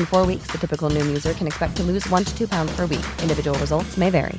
In 4 weeks, the typical Noom user can expect to lose 1 to 2 pounds per week. Individual results may vary.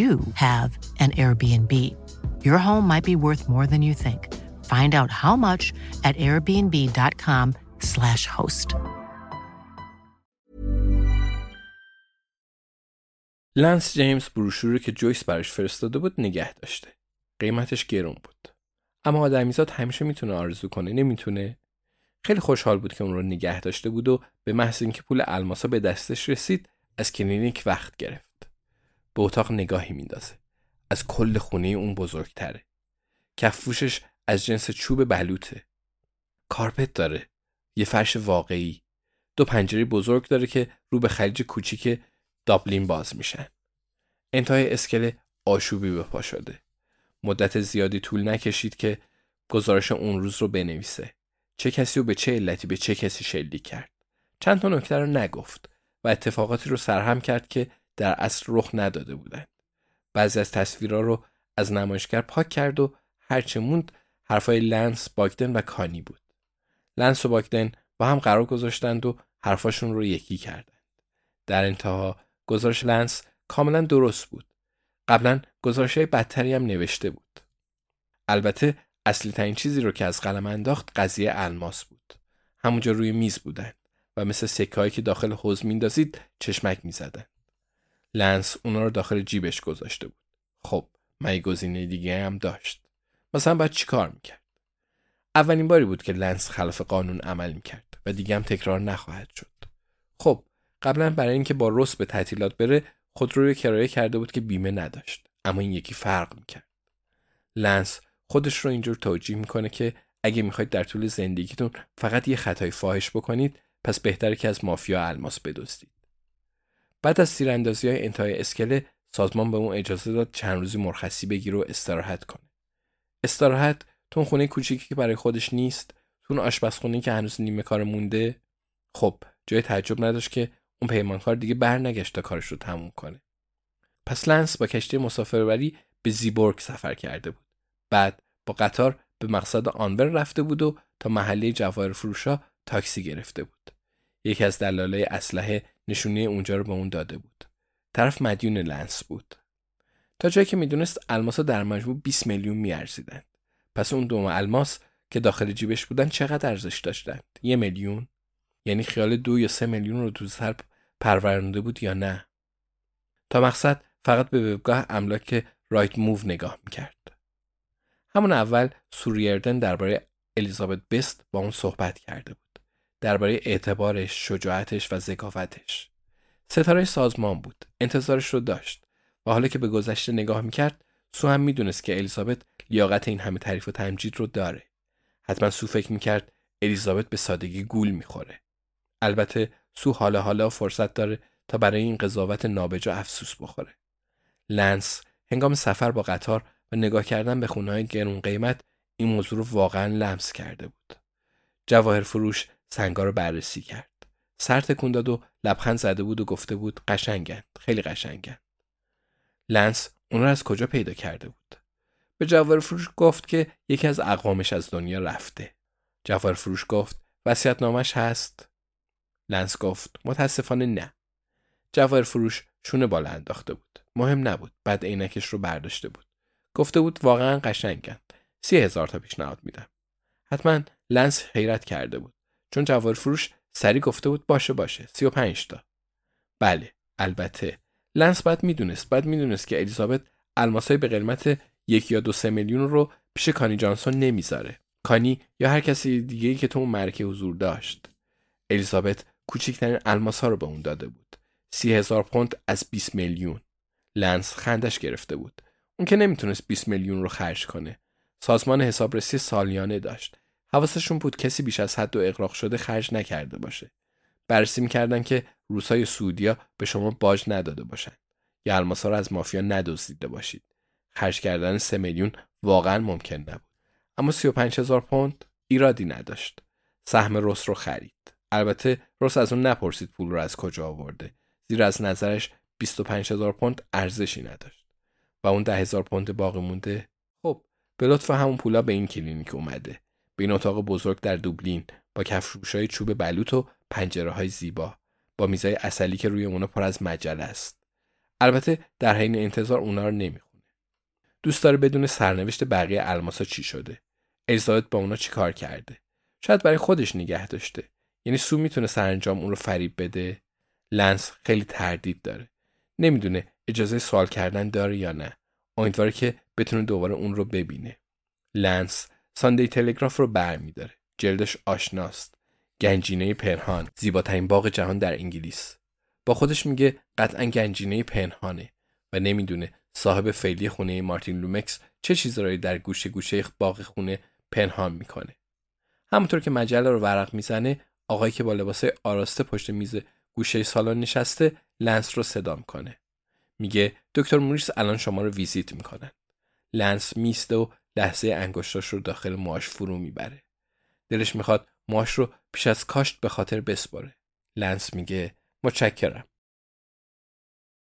you have an Airbnb. Your home might be worth more than you think. Find out how much at airbnb.com/host. لنس جیمز بروشوری که جویس براش فرستاده بود نگه داشته. قیمتش گرون بود. اما آدمیزاد همیشه میتونه آرزو کنه، نمیتونه. خیلی خوشحال بود که اون رو نگه داشته بود و به محض اینکه پول الماسا به دستش رسید از کلینیک وقت گرفت. به اتاق نگاهی میندازه. از کل خونه اون بزرگتره. کفوشش از جنس چوب بلوطه. کارپت داره. یه فرش واقعی. 2 پنجره بزرگ داره که رو به خلیج کوچیک دابلین باز میشن. انتهای اسکله آشوبی به پا شده. مدت زیادی طول نکشید که گزارش اون روز رو بنویسه. چه کسی و به چه علتی به چه کسی شلیک کرد. چند تا نکته رو نگفت و اتفاقاتی رو سرهم کرد که در اصل رخ نداده بودند. بعضی از تصویرها رو از نمایشگر پاک کرد و هرچه موند حرفای لنس، باگدن و کانی بود. لنس و باگدن با هم قرار گذاشتند و حرفاشون رو یکی کردند. در انتها گزارش لنس کاملا درست بود. قبلا گزارش‌های بدتری هم نوشته بود. البته اصلی ترین چیزی رو که از قلم انداخت قضیه الماس بود. همونجا روی میز بودند و مثل سکه‌ای که داخل حوض میندازید چشمک می‌زدند. لنس اونا رو داخل جیبش گذاشته بود. خب، مگه گزینه دیگه هم داشت؟ مثلا بعد چیکار میکرد؟ اولین باری بود که لنس خلاف قانون عمل میکرد و دیگه هم تکرار نخواهد شد. خب، قبلا برای اینکه با روس به تعطیلات بره، خودرو رو کرایه کرده بود که بیمه نداشت، اما این یکی فرق میکرد. لنس خودش رو اینجور توجیه میکنه که اگه میخواید در طول زندگیتون فقط یه خطای فاحش بکنید، پس بهتره که از مافیا الماس بدزدید. بعد از تیراندازی‌های انتهای اسکله، سازمان به اون اجازه داد چند روزی مرخصی بگیره و استراحت کنه. استراحت تو خونه کوچیکی که برای خودش نیست، تو آشپزخونه‌ای که هنوز نیمه کار مونده. خب، جای تعجب نداشت که اون پیمانکار دیگه برنگشت تا کارش رو تموم کنه. پس لنس با کشتی مسافربری به زیبورگ سفر کرده بود. بعد با قطار به مقصد آنور رفته بود و تا محله جواهرفروشا تاکسی گرفته بود. یکی از دلالای اسلحه نشونه اونجا رو به اون داده بود. طرف مدیون لنس بود. تا جایی که میدونست الماسا در مجموع 20 میلیون میارزیدند. پس اون 2 الماس که داخل جیبش بودن چقدر ارزش داشتند؟ 1 میلیون؟ یعنی خیال 2 یا 3 میلیون رو تو سر پرورنده بود یا نه؟ تا مقصد فقط به وبگاه املاک رایت موو نگاه میکرد. همون اول سوریردن درباره الیزابت بست با اون صحبت کرده بود. درباره اعتبارش، شجاعتش و ذکاوتش. ستاره سازمان بود. انتظارش رو داشت. و حالا که به گذشته نگاه میکرد، سو هم میدونست که الیزابت لیاقت این همه تعریف و تمجید رو داره. حتما سو فکر میکرد الیزابت به سادگی گول میخوره. البته سو حالا فرصت داره تا برای این قضاوت نابجا افسوس بخوره. لنس هنگام سفر با قطار و نگاه کردن به خونه‌های گرون قیمت این موضوع رو واقعا لمس کرده بود. جواهر فروش سنگا رو بررسی کرد. سر تکون داد و لبخند زده بود و گفته بود قشنگند، خیلی قشنگند. لنس اون را از کجا پیدا کرده بود؟ به جوار فروش گفت که یکی از اقوامش از دنیا رفته. جوار فروش گفت وصیت نامش هست؟ لنس گفت متاسفانه نه. جوار فروش شونه بالا انداخته بود. مهم نبود. بعد عینکش رو برداشته بود. گفته بود واقعا قشنگن. 30,000 تا پیشنهاد میدم. حتما لنس حیرت کرده بود. چون جوار فروش سری گفته بود باشه 35 تا. بله البته لنس بعد میدونست که الیزابت الماسای به قیمت 1 یا 2-3 میلیون رو پیش کانی جانسون نمیذاره. کانی یا هر کسی دیگه‌ای که تو اون معرکه حضور داشت. الیزابت کوچکترین الماس‌ها رو به اون داده بود. 30,000 پوند از 20 میلیون. لنس خندش گرفته بود. اون که نمیتونست 20 میلیون رو خرج کنه. سازمان حسابرسی سالیانه داشت. حواسشون بود کسی بیش از حد و اغراق شده خرج نکرده باشه. بررسی می‌کردن که روسای سعودیا به شما باج نداده باشن. یا الماس‌ها رو از مافیا ندزدیده باشید. خرج کردن 3 میلیون واقعا ممکن نبود. اما 35,000 پوند ایرادی نداشت. سهم روس رو خرید. البته روس از اون نپرسید پول رو از کجا آورده. زیرا از نظرش 25,000 پوند ارزشی نداشت. و اون 10,000 پوند باقی مونده. خب به لطف همون پولا به این کلینیک اومده. به این اتاق بزرگ در دوبلین با کفروش‌های چوب بلوط و پنجره‌های زیبا با میزای عسلی که روی اونا پر از مجله است. البته در حین انتظار اونا رو نمیخونه. دوست داره بدون سرنوشت بقیه الماسا چی شده. الیزابت با اونا چیکار کرده؟ شاید برای خودش نگه داشته. یعنی سو میتونه سرانجام اون رو فریب بده. لنس خیلی تردید داره. نمیدونه اجازه سوال کردن داره یا نه. امیدواره که بتونه دوباره اون رو ببینه. لنس ساندی تلگراف رو برمی‌داره. جلدش آشناست. گنجینه پنهان، زیباترین باغ جهان در انگلیس. با خودش میگه قطعاً گنجینه پنهانه و نمیدونه صاحب فعلی خونه مارتین لومکس چه چیزایی در گوشه باغ خونه پنهان میکنه. همونطور که مجله رو ورق میزنه، آقایی که با لباسه آراسته پشت میز گوشه سالن نشسته، لنس رو صدا میکنه. میگه دکتر موریس الان شما رو ویزیت میکنن. لنس میسته و لحظه انگشتاش رو داخل موهاش فرو میبره. دلش میخواد موهاش رو پیش از کاشت به خاطر بسپاره. لنس میگه متشکرم.